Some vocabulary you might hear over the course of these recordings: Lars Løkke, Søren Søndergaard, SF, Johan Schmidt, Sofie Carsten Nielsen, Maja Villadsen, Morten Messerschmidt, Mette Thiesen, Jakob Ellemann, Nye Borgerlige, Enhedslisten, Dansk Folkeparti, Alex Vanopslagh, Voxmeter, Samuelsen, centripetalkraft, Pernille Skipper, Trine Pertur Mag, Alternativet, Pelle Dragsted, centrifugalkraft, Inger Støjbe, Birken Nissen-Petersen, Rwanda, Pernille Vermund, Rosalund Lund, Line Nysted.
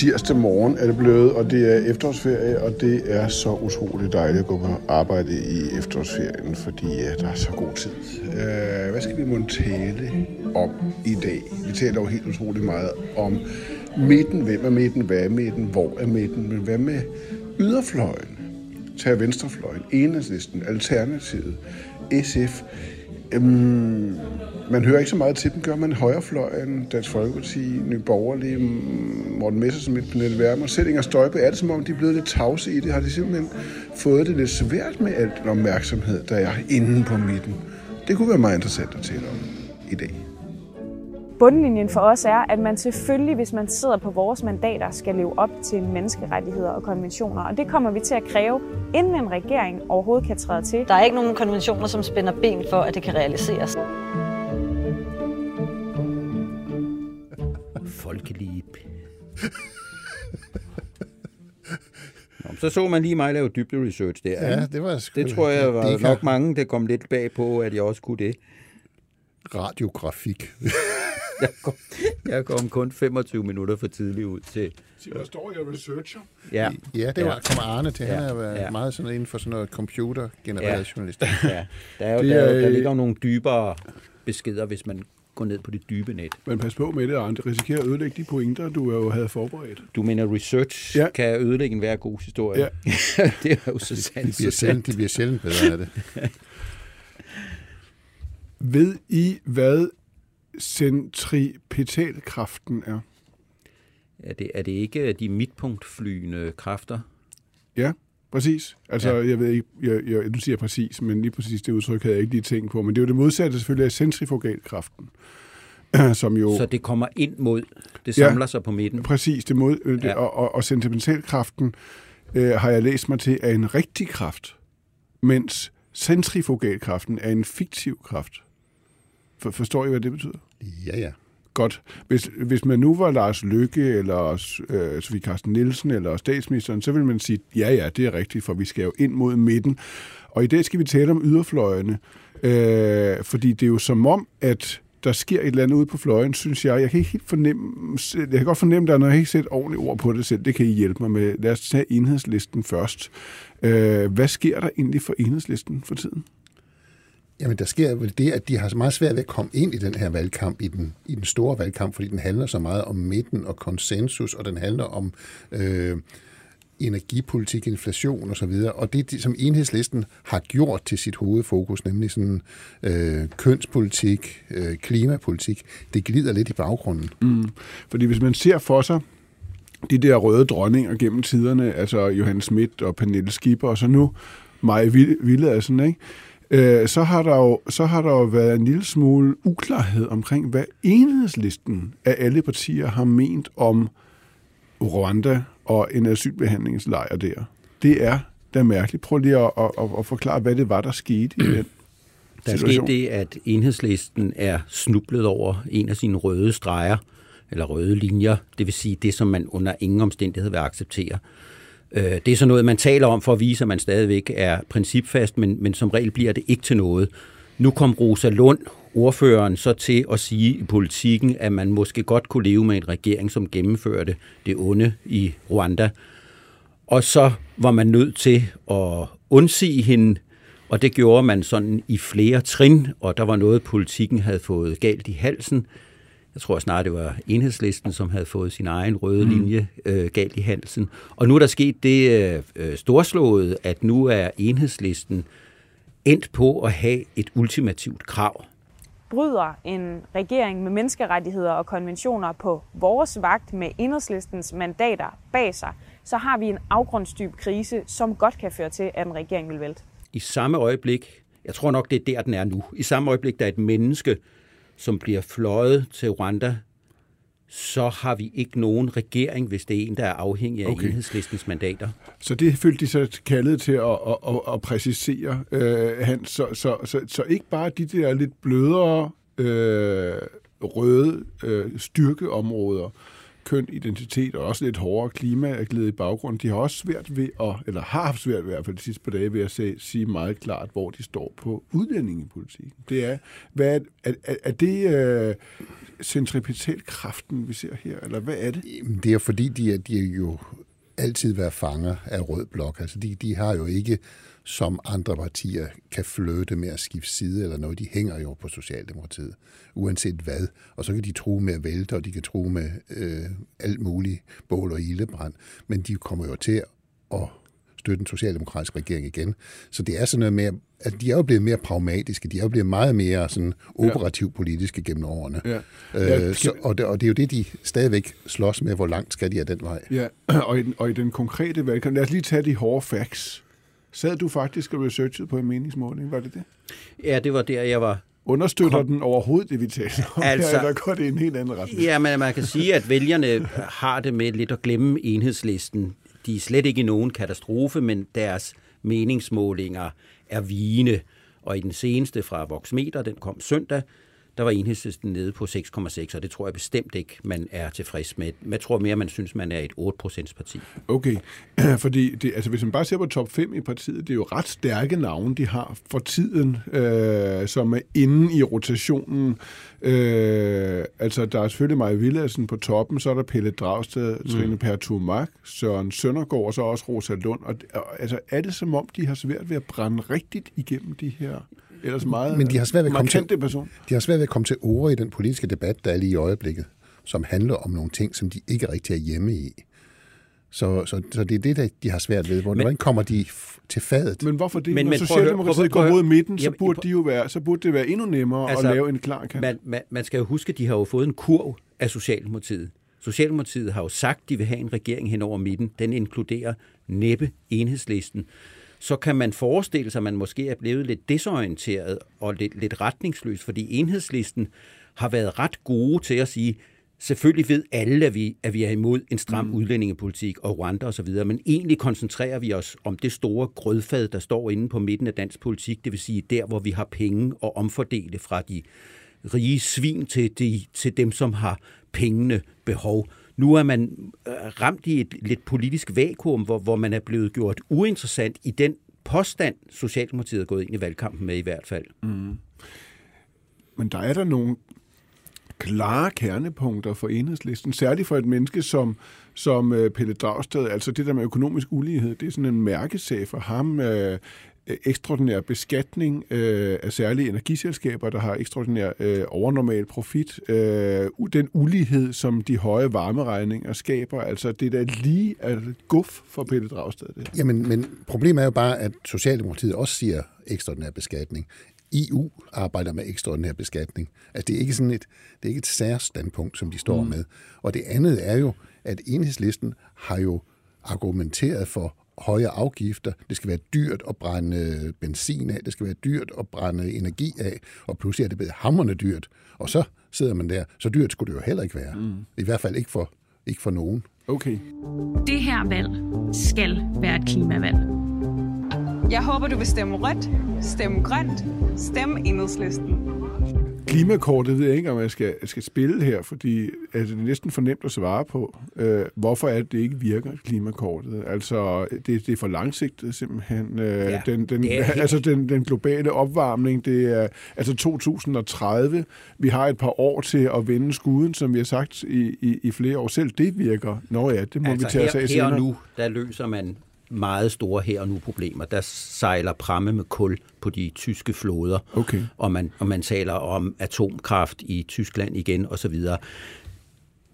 tirsdag morgen er det blevet, og det er efterårsferie, og det er så utroligt dejligt at gå på arbejde i efterårsferien, fordi der er så god tid. Hvad skal vi måtte tale om i dag? Vi taler jo helt utroligt meget om midten, hvem er midten, hvad er midten, hvor er midten, men hvad med yderfløjen? Tag venstrefløjen, Enhedslisten, Alternativet, SF. Man hører ikke så meget til dem, gør man højrefløjen, Dansk Folkeparti, Nye Borgerlige, Morten Messerschmidt, Pernille Vermund, selv Inger Støjbe, er det som om de er blevet lidt tavse i det, har de simpelthen fået det lidt svært med al den opmærksomhed, der er inde på midten. Det kunne være meget interessant at tale om i dag. Bundlinjen for os er, at man selvfølgelig, hvis man sidder på vores mandater, skal leve op til menneskerettigheder og konventioner. Og det kommer vi til at kræve, inden en regering overhovedet kan træde til. Der er ikke nogen konventioner, som spænder ben for, at det kan realiseres. Folkelige. Så man lige mig lave dybde research der. Ja, det var sgu. Det tror jeg var nok mange, der kom lidt bag på, at jeg også kunne det. Radiografik. Jeg kom kun 25 minutter for tidligt ud til... Så der står jeg researcher. Ja, ja det var kommer Arne til. Han har været meget sådan inden for sådan noget computergenereret journalist. Ja, der ligger jo nogle dybere beskeder, hvis man går ned på det dybe net. Men pas på med det, Arne. Det risikerer at ødelægge de pointer, du jo havde forberedt. Du mener, research kan ødelægge enhver god historie? Ja. Det er jo så sandt. De bliver sjældent bedre af det. Ved I, hvad centripetalkraften er? Er det ikke de midtpunktflyende kræfter? Ja, præcis. Altså, jeg ved ikke, nu siger jeg præcis, men lige præcis det udtryk havde jeg ikke lige tænkt på. Men det er jo det modsatte selvfølgelig af centrifugalkraften. Som jo, så det kommer ind mod, det samler sig på midten? Præcis, det mod, og centripetalkraften har jeg læst mig til, er en rigtig kraft, mens centrifugalkraften er en fiktiv kraft. Forstår I, hvad det betyder? Ja. Godt. Hvis man nu var Lars Løkke, eller Sofie Carsten Nielsen, eller statsministeren, så vil man sige, ja, det er rigtigt, for vi skal jo ind mod midten. Og i dag skal vi tale om yderfløjene, fordi det er jo som om, at der sker et eller andet ude på fløjen, synes jeg. Jeg kan godt fornemme, at der er noget, jeg ikke sætte ordentligt ord på det selv. Det kan I hjælpe mig med. Lad os tage Enhedslisten først. Hvad sker der egentlig for Enhedslisten for tiden? Jamen, der sker vel det, at de har meget svært ved at komme ind i den her valgkamp, i den store valgkamp, fordi den handler så meget om midten og konsensus, og den handler om energipolitik, inflation osv. Og det, som Enhedslisten har gjort til sit hovedfokus, nemlig sådan kønspolitik, klimapolitik, det glider lidt i baggrunden. Fordi hvis man ser for sig de der røde dronninger gennem tiderne, altså Johan Schmidt og Pernille Skipper, og så nu Maja Villadsen, ikke? Så har der jo været en lille smule uklarhed omkring, hvad Enhedslisten af alle partier har ment om Rwanda og en asylbehandlingslejr der. Det er da mærkeligt. Prøv lige at forklare, hvad det var, der skete i den situation. Der skete det, at Enhedslisten er snublet over en af sine røde streger, eller røde linjer, det vil sige det, som man under ingen omstændighed vil acceptere. Det er sådan noget, man taler om for at vise, at man stadigvæk er principfast, men som regel bliver det ikke til noget. Nu kom Rosalund, ordføreren, så til at sige i politikken, at man måske godt kunne leve med en regering, som gennemførte det onde i Rwanda. Og så var man nødt til at undsige hende, og det gjorde man sådan i flere trin, og der var noget, politikken havde fået galt i halsen. Jeg tror snart, det var Enhedslisten, som havde fået sin egen røde linje galt i halsen. Og nu er der sket det storslåede, at nu er Enhedslisten endt på at have et ultimativt krav. Bryder en regering med menneskerettigheder og konventioner på vores vagt med Enhedslistens mandater bag sig, så har vi en afgrundsdyb krise, som godt kan føre til, at en regering vil vælte. I samme øjeblik, jeg tror nok, det er der, den er nu, i samme øjeblik, der er et menneske, som bliver fløjet til Rwanda, så har vi ikke nogen regering, hvis det er en, der er afhængig af Enhedslistens mandater. Så det følte de så kaldet til at præcisere, Hans. Så ikke bare de der lidt blødere, røde styrkeområder, køn, identitet og også lidt hårdere klima er glædet i baggrunden. De har også svært ved at, eller har haft svært ved, i hvert fald de sidste par dage, ved at sige meget klart, hvor de står på udlændingepolitikken. Det er, hvad er det centripetalkraften, vi ser her, eller hvad er det? Jamen, det er fordi, de er jo altid været fanger af rød blok. Altså, de har jo ikke, som andre partier, kan flirte med at skifte side eller noget. De hænger jo på Socialdemokratiet, uanset hvad. Og så kan de true med at vælte, og de kan true med alt muligt, bål og ildebrand. Men de kommer jo til at støtte den socialdemokratiske regering igen. Så det er sådan noget mere, altså de er jo blevet mere pragmatiske, de er jo blevet meget mere sådan operativt politiske gennem årene. Ja. Ja, og det er jo det, de stadigvæk slås med, hvor langt skal de af den vej. Ja, og i den konkrete valgkamp, lad os lige tage de hårde facts. Sad du faktisk og researchede på en meningsmåling, var det det? Ja, det var der, jeg var. Understøtter den overhovedet det, vi taler om? Altså, der går det i en helt anden retning. Ja, men man kan sige, at vælgerne har det med lidt at glemme Enhedslisten. De er slet ikke i nogen katastrofe, men deres meningsmålinger er vigende. Og i den seneste fra Voxmeter, den kom søndag, der var Enhedslisten nede på 6,6, og det tror jeg bestemt ikke, man er tilfreds med. Jeg tror mere, man synes, man er et 8%-parti. Okay, fordi det, altså, hvis man bare ser på top 5 i partiet, det er jo ret stærke navne, de har for tiden, som er inde i rotationen. Altså, der er selvfølgelig Maja Villadsen på toppen, så er der Pelle Dragsted, Trine Pertur Mag, Søren Søndergaard, og så også Rosalund Lund. Og altså, er det som om, de har svært ved at brænde rigtigt igennem de her... Meget, men de har svært ved at komme til ord i den politiske debat, der er lige i øjeblikket, som handler om nogle ting, som de ikke rigtig er hjemme i. Så det er det, der de har svært ved. Hvordan kommer de til fadet? Men hvorfor det? Når Socialdemokratiet går mod midten, så burde det være endnu nemmere altså, at lave en klar kamp. Man skal jo huske, at de har jo fået en kurv af Socialdemokratiet. Socialdemokratiet har jo sagt, at de vil have en regering hen over midten. Den inkluderer næppe Enhedslisten. Så kan man forestille sig, at man måske er blevet lidt desorienteret og lidt retningsløs, fordi Enhedslisten har været ret gode til at sige, selvfølgelig ved alle, at vi er imod en stram udlændingepolitik og Rwanda osv., men egentlig koncentrerer vi os om det store grødfad, der står inde på midten af dansk politik, det vil sige der, hvor vi har penge og omfordele fra de rige svin til dem, som har pengene behov. Nu er man ramt i et lidt politisk vakuum, hvor man er blevet gjort uinteressant i den påstand, Socialdemokratiet er gået ind i valgkampen med i hvert fald. Mm. Men der er der nogle klare kernepunkter for Enhedslisten, særligt for et menneske som Pelle Dragsted. Altså det der med økonomisk ulighed, det er sådan en mærkesag for ham. Ekstraordinær beskatning af særlige energiselskaber, der har ekstraordinær overnormal profit. Den ulighed, som de høje varmeregninger skaber, altså det der lige er guf for Pelle Dragsted. Jamen, men problemet er jo bare, at Socialdemokratiet også siger ekstraordinær beskatning. EU arbejder med ekstraordinær beskatning. Altså det er ikke et særstandpunkt, som de står med. Og det andet er jo, at Enhedslisten har jo argumenteret for høje afgifter, det skal være dyrt at brænde benzin af, det skal være dyrt at brænde energi af, og pludselig er det blevet hamrende dyrt, og så sidder man der. Så dyrt skulle det jo heller ikke være. I hvert fald ikke for nogen. Okay. Det her valg skal være et klimavalg. Jeg håber, du vil stemme rødt, stemme grønt, stemme Enhedslisten. Klimakortet ved jeg ikke, om jeg skal spille her, fordi altså, det er næsten for nemt at svare på. Hvorfor er det ikke virker, klimakortet? Altså, det er for langsigtet simpelthen. Den globale opvarmning, det er altså 2030. Vi har et par år til at vende skuden, som vi har sagt i flere år. Selv det virker. Nå ja, det må altså, vi tage os af senere. Her og nu, der løser man meget store her og nu problemer. Der sejler pramme med kul på de tyske floder, okay. og man taler om atomkraft i Tyskland igen og så videre.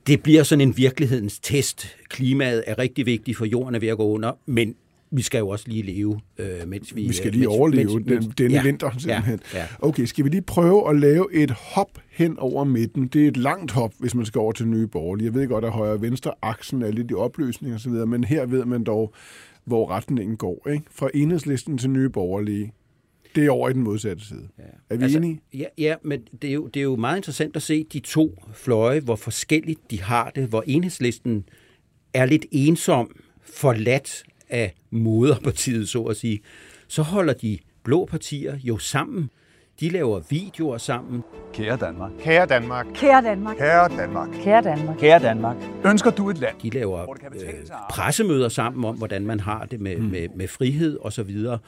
Det bliver sådan en virkelighedens test. Klimaet er rigtig vigtigt for jorden er ved at gå under, men vi skal jo også lige leve, mens vi... Vi skal lige overleve denne vinter, simpelthen. Ja, ja. Okay, skal vi lige prøve at lave et hop hen over midten? Det er et langt hop, hvis man skal over til Nye Borgerlige. Jeg ved godt, at højre og venstre aksen er lidt i opløsning og så videre, men her ved man dog, hvor retningen går, ikke? Fra Enhedslisten til Nye Borgerlige. Det er over i den modsatte side. Ja. Er vi enige? Ja, men det er jo meget interessant at se de to fløje, hvor forskelligt de har det, hvor Enhedslisten er lidt ensom, forladt af moderpartiet, så at sige, så holder de blå partier jo sammen. De laver videoer sammen. Kære Danmark. Kære Danmark. Kære Danmark. Kære Danmark. Kære Danmark. Kære Danmark. Ønsker du et land? De laver pressemøder sammen om, hvordan man har det med frihed og så videre.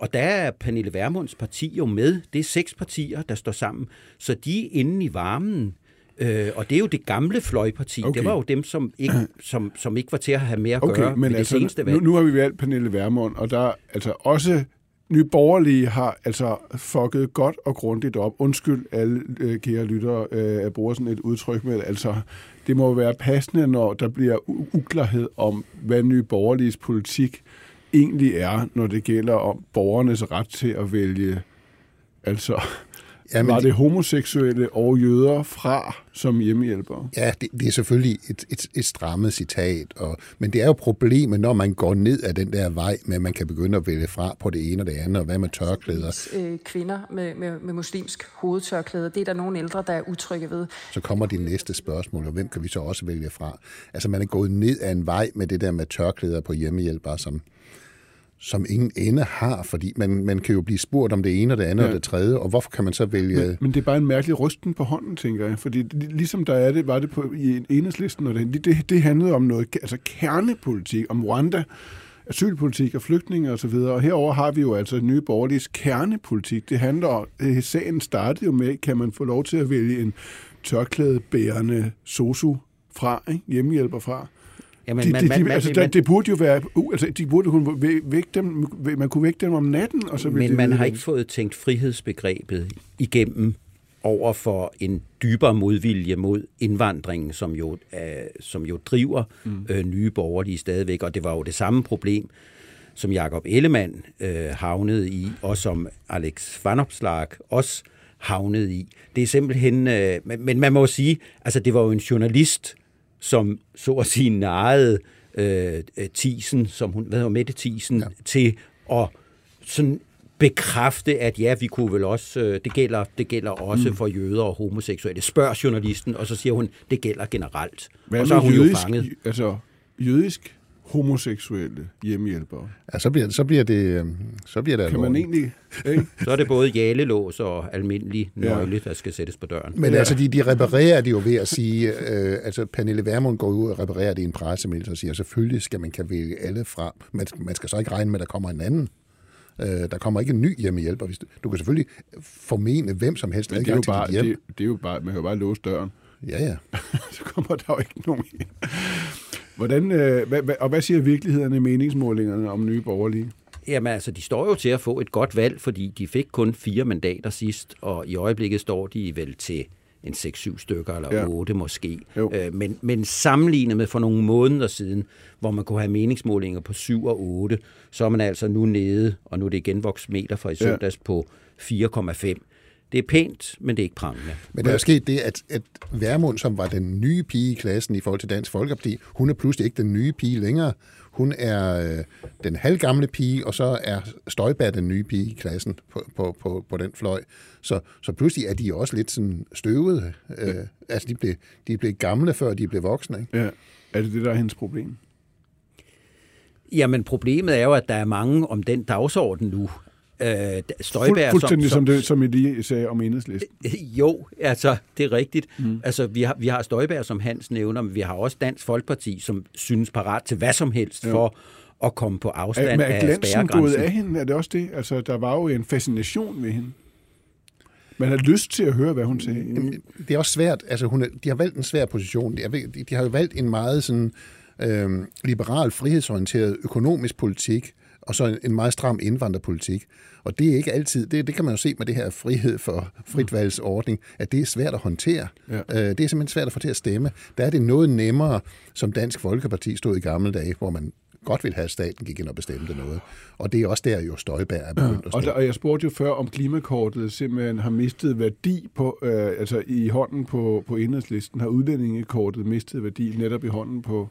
Og der er Pernille Vermunds parti jo med. Det er 6 partier, der står sammen. Så de er inde i varmen. Og det er jo det gamle fløjparti. Okay. Det var jo dem, som ikke var til at have mere at gøre men ved det seneste valg. Nu har vi valgt Pernille Vermund, og der altså også Nye Borgerlige har altså fucket godt og grundigt op. Undskyld alle kære lyttere, jeg bruger sådan et udtryk med, altså det må være passende, når der bliver uklarhed om, hvad Nye Borgerliges politik egentlig er, når det gælder om borgernes ret til at vælge, altså var det homoseksuelle og jøder fra som hjemmehjælpere? Ja, det er selvfølgelig et strammet citat, men det er jo problemet, når man går ned ad den der vej, med at man kan begynde at vælge fra på det ene og det andet, og hvad med tørklæder. Kvinder med muslimsk hovedtørklæder, det er der nogle ældre, der er utrygge ved. Så kommer de næste spørgsmål, og hvem kan vi så også vælge fra? Altså, man er gået ned ad en vej med det der med tørklæder på hjemmehjælpere, som ingen ende har, fordi man kan jo blive spurgt om det ene og det andet og det tredje, og hvorfor kan man så vælge... Men det er bare en mærkelig rysten på hånden, tænker jeg, fordi ligesom der er det, var det på i Enhedslisten, og det handlede om noget, altså kernepolitik, om Rwanda, asylpolitik og flygtninge og så videre, og herover har vi jo altså Nye Borgerliges kernepolitik. Det handler om, sagen startede jo med, kan man få lov til at vælge en tørklædebærende sosu fra, ikke? Hjemmehjælper fra. Man kunne vække dem om natten. Og så men man har ikke fået tænkt frihedsbegrebet igennem over for en dybere modvilje mod indvandringen, som jo driver Nye Borgerlige stadigvæk. Og det var jo det samme problem, som Jakob Ellemann havnede i, og som Alex Vanopslagh også havnede i. Det er simpelthen... men man må sige, altså det var jo en journalist, som så at sige narrede Thiesen, som hun hedder, Mette Thiesen, til at sådan bekræfte, at ja, vi kunne vel også, det gælder også for jøder og homoseksuelle. Spørger journalisten, og så siger hun, det gælder generelt. Hvad og så er hun jødisk, jo fanget. Altså jødisk homoseksuelle hjemmehjælpere. Ja, så bliver det kan man egentlig, ikke? Så er det både jalelås og almindelig nøgle, der skal sættes på døren. Men altså, de reparerer det jo ved at sige, altså Pernille Vermund går ud og reparerer det i en pressemeddelelse og siger, selvfølgelig skal man kan vælge alle fra. Man skal så ikke regne med, at der kommer en anden. Der kommer ikke en ny hjemmehjælper. Du kan selvfølgelig formene hvem som helst. Men det er jo bare, man kan jo bare låse døren. Ja, ja. Så kommer der jo ikke nogen ind. Hvad siger virkeligheden i meningsmålingerne om Nye Borgerlige? Jamen altså, de står jo til at få et godt valg, fordi de fik kun 4 mandater sidst, og i øjeblikket står de vel til en 6-7 stykker, eller 8 måske. Men sammenlignet med for nogle måneder siden, hvor man kunne have meningsmålinger på 7 og 8, så er man altså nu nede, og nu er det igen Voxmeter fra i søndags på 4,5. Det er pænt, men det er ikke prangende. Men der er sket det, at Vermund, som var den nye pige i klassen i forhold til Dansk Folkeparti, hun er pludselig ikke den nye pige længere. Hun er den halvgamle pige, og så er Støjberg den nye pige i klassen på den fløj. Så pludselig er de også lidt sådan støvede. Altså, de blev gamle, før de blev voksne, ikke? Ja. Er det det, der er hendes problem? Jamen, problemet er jo, at der er mange om den dagsorden nu. Støjberg, fuldstændig som I lige sagde om Enhedslisten. Jo, altså, det er rigtigt. Altså, vi har Støjberg, som Hans nævner, men vi har også Dansk Folkeparti, som synes parat til hvad som helst for at komme på afstand af spærregrænsen. Men er glansen gået af hende? Er det også det? Altså, der var jo en fascination ved hende. Man har lyst til at høre, hvad hun sagde. Det er også svært. Altså, de har valgt en svær position. De har jo valgt en meget sådan, liberal, frihedsorienteret økonomisk politik, og så en meget stram indvandrerpolitik. Og det er ikke altid, det kan man jo se med det her frihed for fritvalgsordning, at det er svært at håndtere. Ja. Det er simpelthen svært at få til at stemme. Der er det noget nemmere, som Dansk Folkeparti stod i gamle dage, hvor man godt ville have, at staten gik ind og bestemte noget. Og det er også der, jo Støjberg er begyndt at stå. Og jeg spurgte jo før, om klimakortet simpelthen har mistet værdi på, altså i hånden på Enhedslisten, har udlændingekortet mistet værdi netop i hånden på...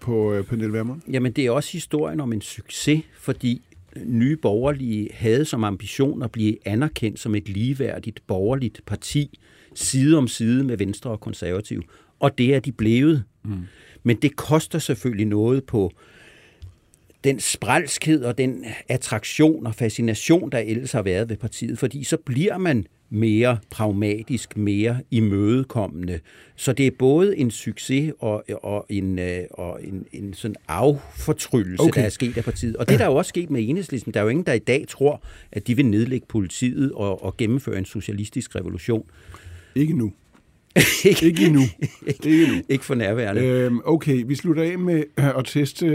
På Pernille Vermund? Jamen, det er også historien om en succes, fordi Nye Borgerlige havde som ambition at blive anerkendt som et ligeværdigt borgerligt parti side om side med Venstre og Konservative. Og det er de blevet. Men det koster selvfølgelig noget på den sprælskhed og den attraktion og fascination, der ellers har været ved partiet, fordi så bliver man mere pragmatisk, mere imødekommende. Så det er både en succes og en sådan affortryllelse, der er sket af partiet. Og det, der er jo også sket med Enhedslisten, der er jo ingen, der i dag tror, at de vil nedlægge politiet og gennemføre en socialistisk revolution. Ikke nu. Ikke endnu. Ikke for nærværende. Okay, vi slutter af med at teste,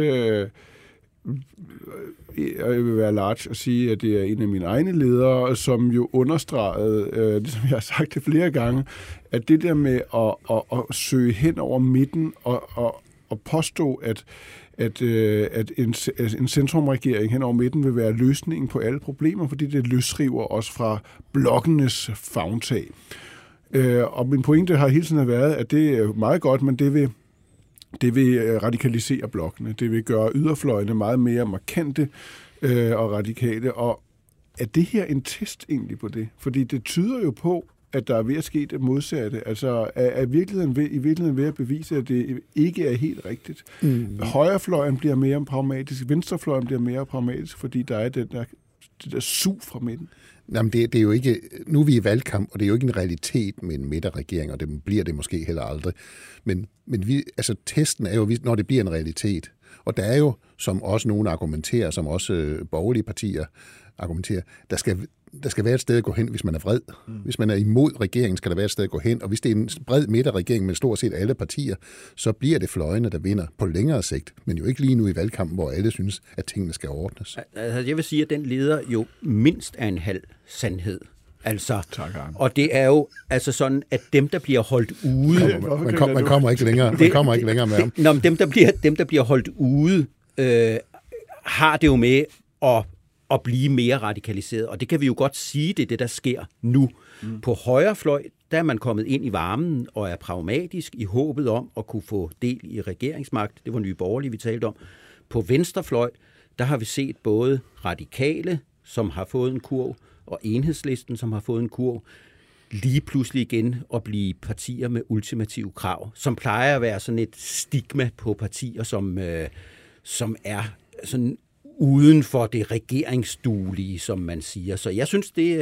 og jeg vil være large og sige, at det er en af mine egne ledere, som jo understregede, det som jeg har sagt det flere gange, at det der med at søge hen over midten og påstå, at en centrumregering hen over midten vil være løsningen på alle problemer, fordi det løsriver os fra blokkenes favntag. Og min pointe har hele tiden været, at det er meget godt, men det vil radikalisere blokkene. Det vil gøre yderfløjene meget mere markante og radikale. Og er det her en test egentlig på det? Fordi det tyder jo på, at der er ved at ske det modsatte. Altså er virkeligheden ved at bevise, at det ikke er helt rigtigt. Mm. Højrefløjen bliver mere pragmatisk, venstrefløjen bliver mere pragmatisk, fordi der er det der sug fra midten. Jamen det er jo ikke, nu er vi i valgkamp, og det er jo ikke en realitet med en midterregering, og det bliver det måske heller aldrig. Men vi, altså testen er jo, når det bliver en realitet. Og der er jo, som også nogen argumenterer, som også borgerlige partier argumenterer, der skal være et sted at gå hen, hvis man er vred. Hvis man er imod regeringen, skal der være et sted at gå hen. Og hvis det er en bred midterregering med stort set alle partier, så bliver det fløjene, der vinder på længere sigt. Men jo ikke lige nu i valgkampen, hvor alle synes, at tingene skal ordnes. Altså, jeg vil sige, at den leder jo mindst af en halv sandhed. Altså, og det er jo altså sådan, at dem, der bliver holdt ude... Man kommer ikke længere med ham. Nå, men dem, der bliver holdt ude, har det jo med at blive mere radikaliseret. Og det kan vi jo godt sige, det er det, der sker nu. Mm. På højre fløj, der er man kommet ind i varmen og er pragmatisk i håbet om at kunne få del i regeringsmagt. Det var Nye Borgerlige, vi talte om. På venstre fløj, der har vi set både radikale, som har fået en kurv, og Enhedslisten, som har fået en kurv, lige pludselig igen at blive partier med ultimative krav, som plejer at være sådan et stigma på partier, som er sådan uden for det regeringsduelige, som man siger. Så jeg synes, den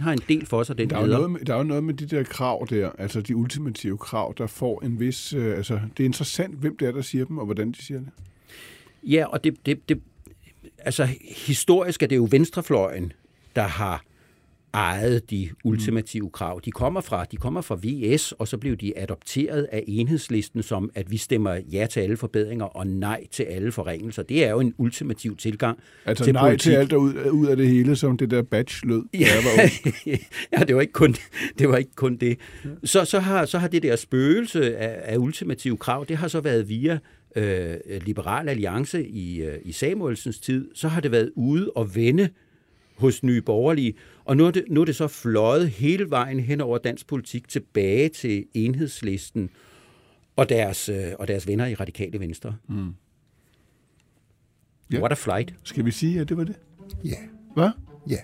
har en del for sig, den leder. Der er jo noget med de der krav der, altså de ultimative krav, der får en vis... altså, det er interessant, hvem det er, der siger dem, og hvordan de siger det. Ja, og det altså, historisk er det jo venstrefløjen, der har ejet de ultimative krav. De kommer fra VS, og så blev de adopteret af Enhedslisten, som at vi stemmer ja til alle forbedringer og nej til alle forringelser. Det er jo en ultimativ tilgang altså til politik. Altså nej til alt ud af det hele, som det der batch lød. Ja, ja, det var ikke kun det. Ja. Så har det der spøgelse af ultimative krav, det har så været via Liberal Alliance i Samuelsens tid, så har det været ude og vende hos Nye Borgerlige, og nu er det så fløjet hele vejen hen over dansk politik tilbage til Enhedslisten og deres venner i Radikale Venstre. Mm. Yeah. What a flight. Skal vi sige, at det var det? Ja. Yeah. Hvad? Ja. Yeah.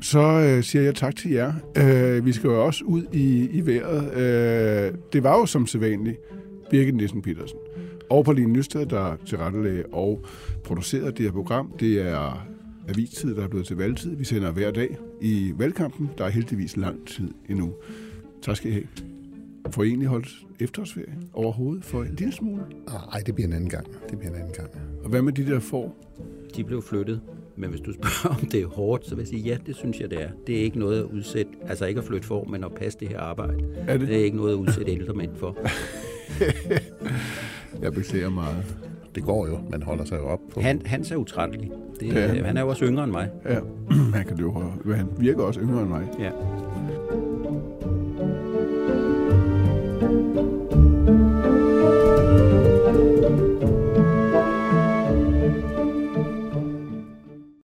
Så siger jeg tak til jer. Vi skal jo også ud i vejret. Det var jo som sædvanligt Birken Nissen-Petersen og Line Nysted, der tilrettelagde og producerede det her program. Det er avistid, der er blevet til valgtid. Vi sender hver dag i valgkampen. Der er heldigvis lang tid endnu. Tak skal I have. Får I egentlig holdt efterårsferie overhovedet for en lille smule? Nej, det bliver en anden gang. Og hvad med de der får? De blev flyttet. Men hvis du spørger, om det er hårdt, så vil jeg sige, ja, det synes jeg, det er. Det er ikke noget at udsætte, altså ikke at flytte for, men at passe det her arbejde. Er det? Det er ikke noget at udsætte ældre mænd for. Jeg beklager meget. Det går jo, man holder sig jo op på. Han er utrættelig. Ja. Han er jo også yngre end mig. Ja, han virker også yngre end mig. Ja.